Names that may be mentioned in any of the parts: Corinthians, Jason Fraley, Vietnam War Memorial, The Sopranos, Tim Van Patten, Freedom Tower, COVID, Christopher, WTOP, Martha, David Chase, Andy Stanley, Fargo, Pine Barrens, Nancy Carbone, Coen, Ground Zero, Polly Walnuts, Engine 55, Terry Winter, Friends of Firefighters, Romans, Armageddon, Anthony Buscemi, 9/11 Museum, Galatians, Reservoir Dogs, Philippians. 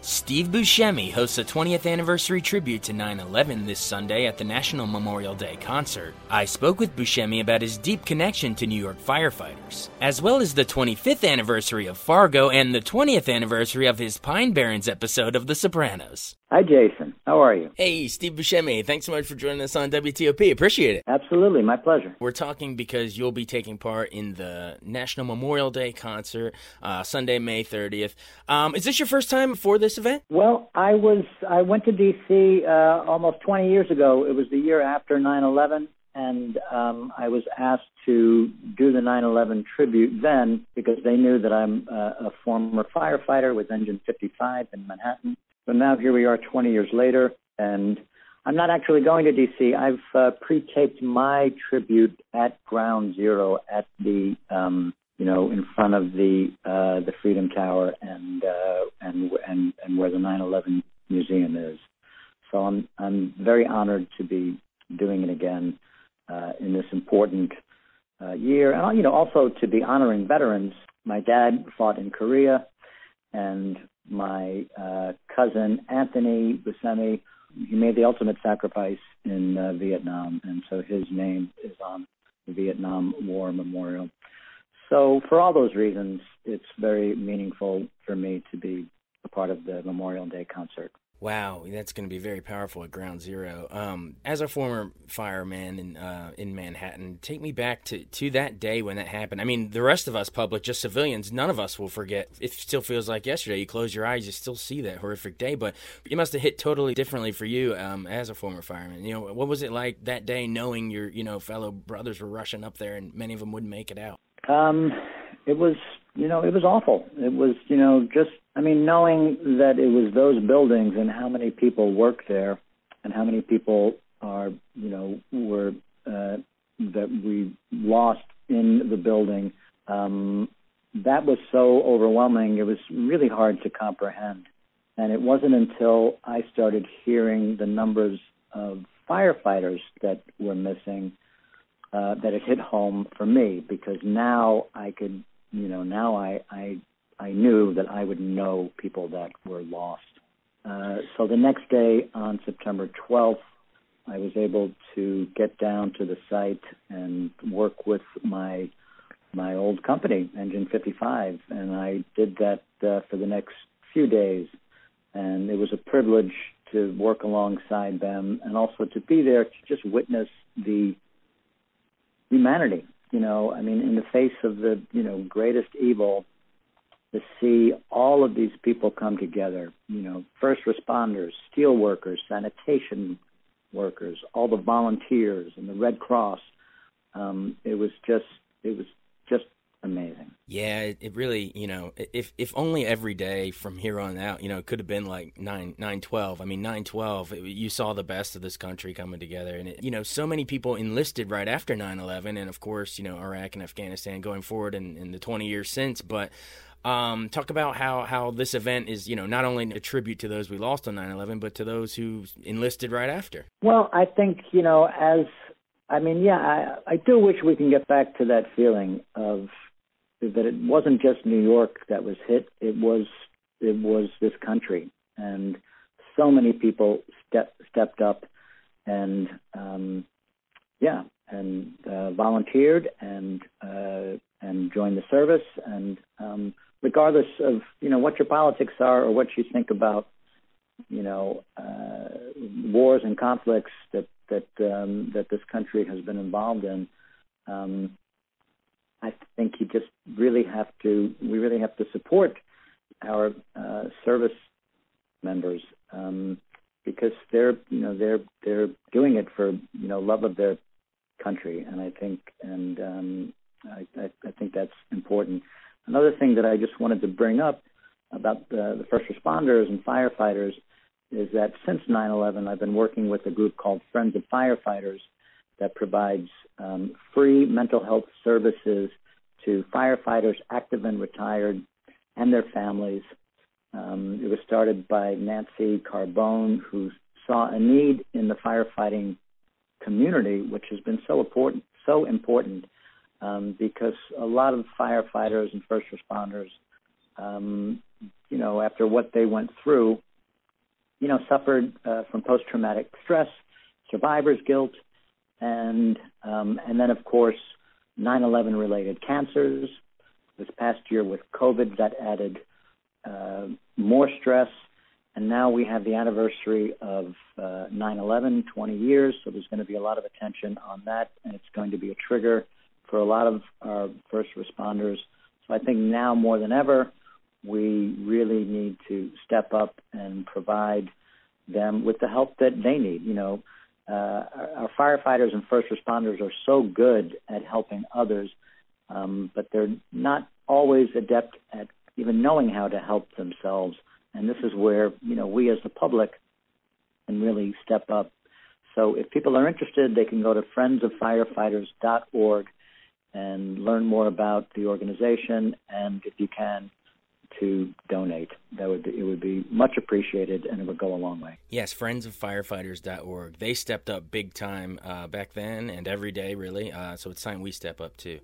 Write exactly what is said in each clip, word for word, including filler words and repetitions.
Steve Buscemi hosts a twentieth anniversary tribute to nine eleven this Sunday at the National Memorial Day concert. I spoke with Buscemi about his deep connection to New York firefighters, as well as the twenty-fifth anniversary of Fargo and the twentieth anniversary of his Pine Barrens episode of The Sopranos. Hi, Jason. How are you? Hey, Steve Buscemi. Thanks so much for joining us on W T O P. Appreciate it. Absolutely. My pleasure. We're talking because you'll be taking part in the National Memorial Day concert uh, Sunday, May thirtieth. Um, is this your first time for this event? Well, I was. I went to D C uh, almost twenty years ago. It was the year after nine eleven, and um, I was asked to do the nine eleven tribute then because they knew that I'm uh, a former firefighter with Engine fifty-five in Manhattan. So now here we are twenty years later, and I'm not actually going to D C. I've uh, pre-taped my tribute at Ground Zero at the, um, you know, in front of the uh, the Freedom Tower and, uh, and and and where the nine eleven Museum is. So I'm I'm very honored to be doing it again uh, in this important uh, year, and you know also to be honoring veterans. My dad fought in Korea, and my uh, cousin, Anthony Buscemi, he made the ultimate sacrifice in uh, Vietnam, and so his name is on the Vietnam War Memorial. So for all those reasons, it's very meaningful for me to be a part of the Memorial Day concert. Wow, that's going to be very powerful at Ground Zero. Um, as a former fireman in uh, in Manhattan, take me back to, to that day when that happened. I mean, the rest of us public, just civilians, none of us will forget. It still feels like yesterday. You close your eyes, you still see that horrific day, but it must have hit totally differently for you um, as a former fireman. You know, what was it like that day knowing your you know fellow brothers were rushing up there and many of them wouldn't make it out? Um, it was, you know, it was awful. It was, you know, just, I mean, knowing that it was those buildings and how many people work there and how many people are, you know, were, uh, that we lost in the building, um, that was so overwhelming. It was really hard to comprehend. And it wasn't until I started hearing the numbers of firefighters that were missing uh, that it hit home for me, because now I could, you know, now I, I, I knew that I would know people that were lost. Uh, so the next day on September twelfth, I was able to get down to the site and work with my my old company, Engine fifty-five, and I did that uh, for the next few days. And it was a privilege to work alongside them and also to be there to just witness the humanity. You know, I mean, in the face of the, you know, greatest evil, to see all of these people come together, you know, first responders, steel workers, sanitation workers, all the volunteers and the Red Cross. Um, it was just, it was just amazing. Yeah, it really, you know, if if only every day from here on out, you know, it could have been like nine twelve. I mean, nine twelve, you saw the best of this country coming together. And, it, you know, so many people enlisted right after nine eleven. And, of course, you know, Iraq and Afghanistan going forward in, in the twenty years since. But Um, talk about how, how this event is, you know, not only a tribute to those we lost on nine eleven, but to those who enlisted right after. Well, I think, you know, as, I mean, yeah, I, I do wish we can get back to that feeling of that it wasn't just New York that was hit. It was, it was this country. And so many people step, stepped up and, um, yeah, and uh, volunteered and uh, and joined the service. And um, regardless of, you know, what your politics are or what you think about you know, uh, wars and conflicts that that um, that this country has been involved in. Um, I think you just really have to. We really have to support our uh, service members um, because they're, you know, they're they're doing it for, you know, love of their country, and I think and um, I, I, I think that's important. Another thing that I just wanted to bring up about the, the first responders and firefighters is that since nine eleven, I've been working with a group called Friends of Firefighters that provides um, free mental health services to firefighters, active and retired, and their families. Um, it was started by Nancy Carbone, who saw a need in the firefighting community, which has been so important, so important um, because a lot of firefighters and first responders, um, you know, after what they went through, you know, suffered uh, from post-traumatic stress, survivor's guilt, and um, and then, of course, nine eleven related cancers. This past year with COVID, that added uh, more stress. And now we have the anniversary of uh, nine eleven, twenty years. So there's going to be a lot of attention on that. And it's going to be a trigger for a lot of our first responders. So I think now more than ever, we really need to step up and provide them with the help that they need. You know, uh, our, our firefighters and first responders are so good at helping others, Um, but they're not always adept at even knowing how to help themselves. And this is where, you know, we as the public can really step up. So if people are interested, they can go to friends of firefighters dot org and learn more about the organization, and if you can, to donate. That would be, it would be much appreciated, and it would go a long way. Yes, friends of firefighters dot org. They stepped up big time uh, back then and every day, really. Uh, so it's time we step up, too.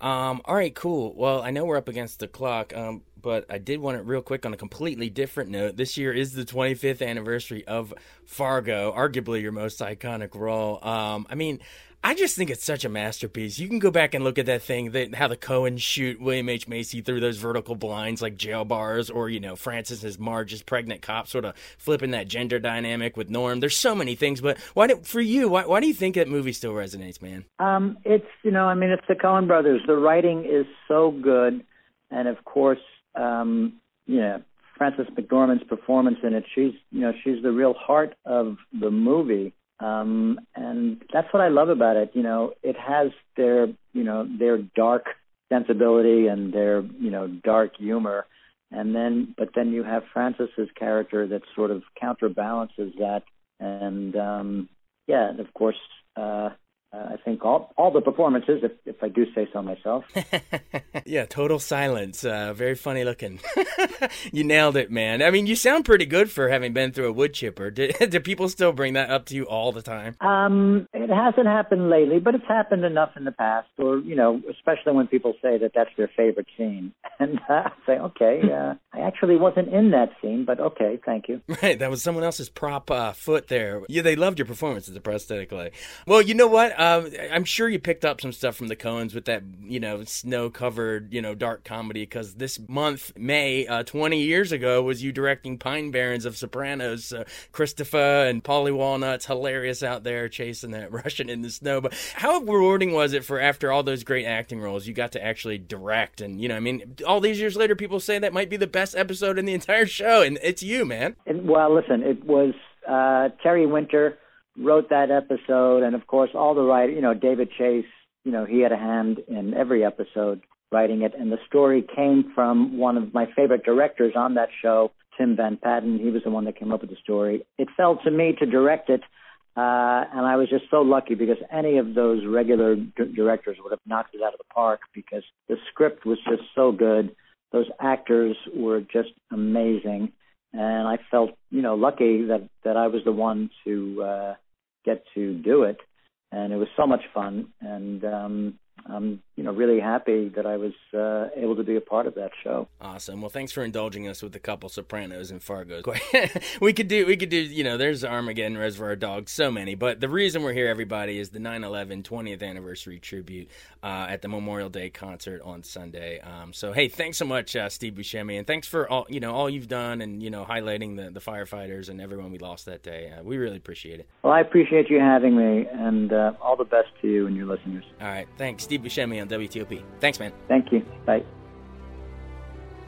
Um, all right, cool. Well, I know we're up against the clock, um, but I did want to real quick on a completely different note. This year is the twenty-fifth anniversary of Fargo, arguably your most iconic role. Um, I mean, I just think it's such a masterpiece. You can go back and look at that thing, that, how the Coen shoot William H. Macy through those vertical blinds like jail bars, or, you know, Francis as Marge's pregnant cop sort of flipping that gender dynamic with Norm. There's so many things, but why do, for you, why, why do you think that movie still resonates, man? Um, it's, you know, I mean, it's the Coen brothers. The writing is so good. And, of course, um, you know, Frances McDormand's performance in it, she's, you know, she's the real heart of the movie. Um, and that's what I love about it. You know, it has their, you know, their dark sensibility and their, you know, dark humor. And then, but then you have Frances's character that sort of counterbalances that. And, um, yeah, and of course, uh, Uh, I think all all the performances, if, if I do say so myself. Yeah, total silence. Uh, very funny looking. You nailed it, man. I mean, you sound pretty good for having been through a wood chipper. Do, do people still bring that up to you all the time? Um, it hasn't happened lately, but it's happened enough in the past. Or, you know, especially when people say that that's their favorite scene. And uh, I say, okay, uh, I actually wasn't in that scene, but okay, thank you. Right, that was someone else's prop uh, foot there. Yeah, they loved your performance as a prosthetic leg. Well, you know what? Uh, I'm sure you picked up some stuff from the Coens with that, you know, snow-covered, you know, dark comedy, because this month, May, uh, twenty years ago, was you directing Pine Barrens of Sopranos. So Christopher and Polly Walnuts, hilarious out there chasing that Russian in the snow. But how rewarding was it for, after all those great acting roles, you got to actually direct? And, you know, I mean, all these years later, people say that might be the best episode in the entire show, and it's you, man. And, well, listen, it was uh, Terry Winter wrote that episode, and of course all the writers, you know, David Chase, you know, he had a hand in every episode writing it, and the story came from one of my favorite directors on that show, Tim Van Patten. He was the one that came up with the story. It fell to me to direct it, uh, and I was just so lucky because any of those regular d- directors would have knocked it out of the park because the script was just so good. Those actors were just amazing, and I felt, you know, lucky that, that I was the one to uh, get to do it, and it was so much fun, and um, I'm you know, really happy that I was uh, able to be a part of that show. Awesome. Well, thanks for indulging us with a couple Sopranos and Fargo. we could do, we could do, you know, there's Armageddon, Reservoir Dogs, so many. But the reason we're here, everybody, is the nine eleven twentieth anniversary tribute uh, at the Memorial Day concert on Sunday. Um, so, hey, thanks so much, uh, Steve Buscemi, and thanks for all, you know, all you've done and, you know, highlighting the, the firefighters and everyone we lost that day. Uh, we really appreciate it. Well, I appreciate you having me, and uh, all the best to you and your listeners. All right. Thanks, Steve Buscemi. W T O P. Thanks, man. Thank you. Bye.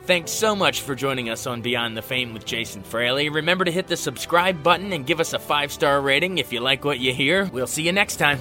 Thanks so much for joining us on Beyond the Fame with Jason Fraley. Remember to hit the subscribe button and give us a five-star rating if you like what you hear. We'll see you next time.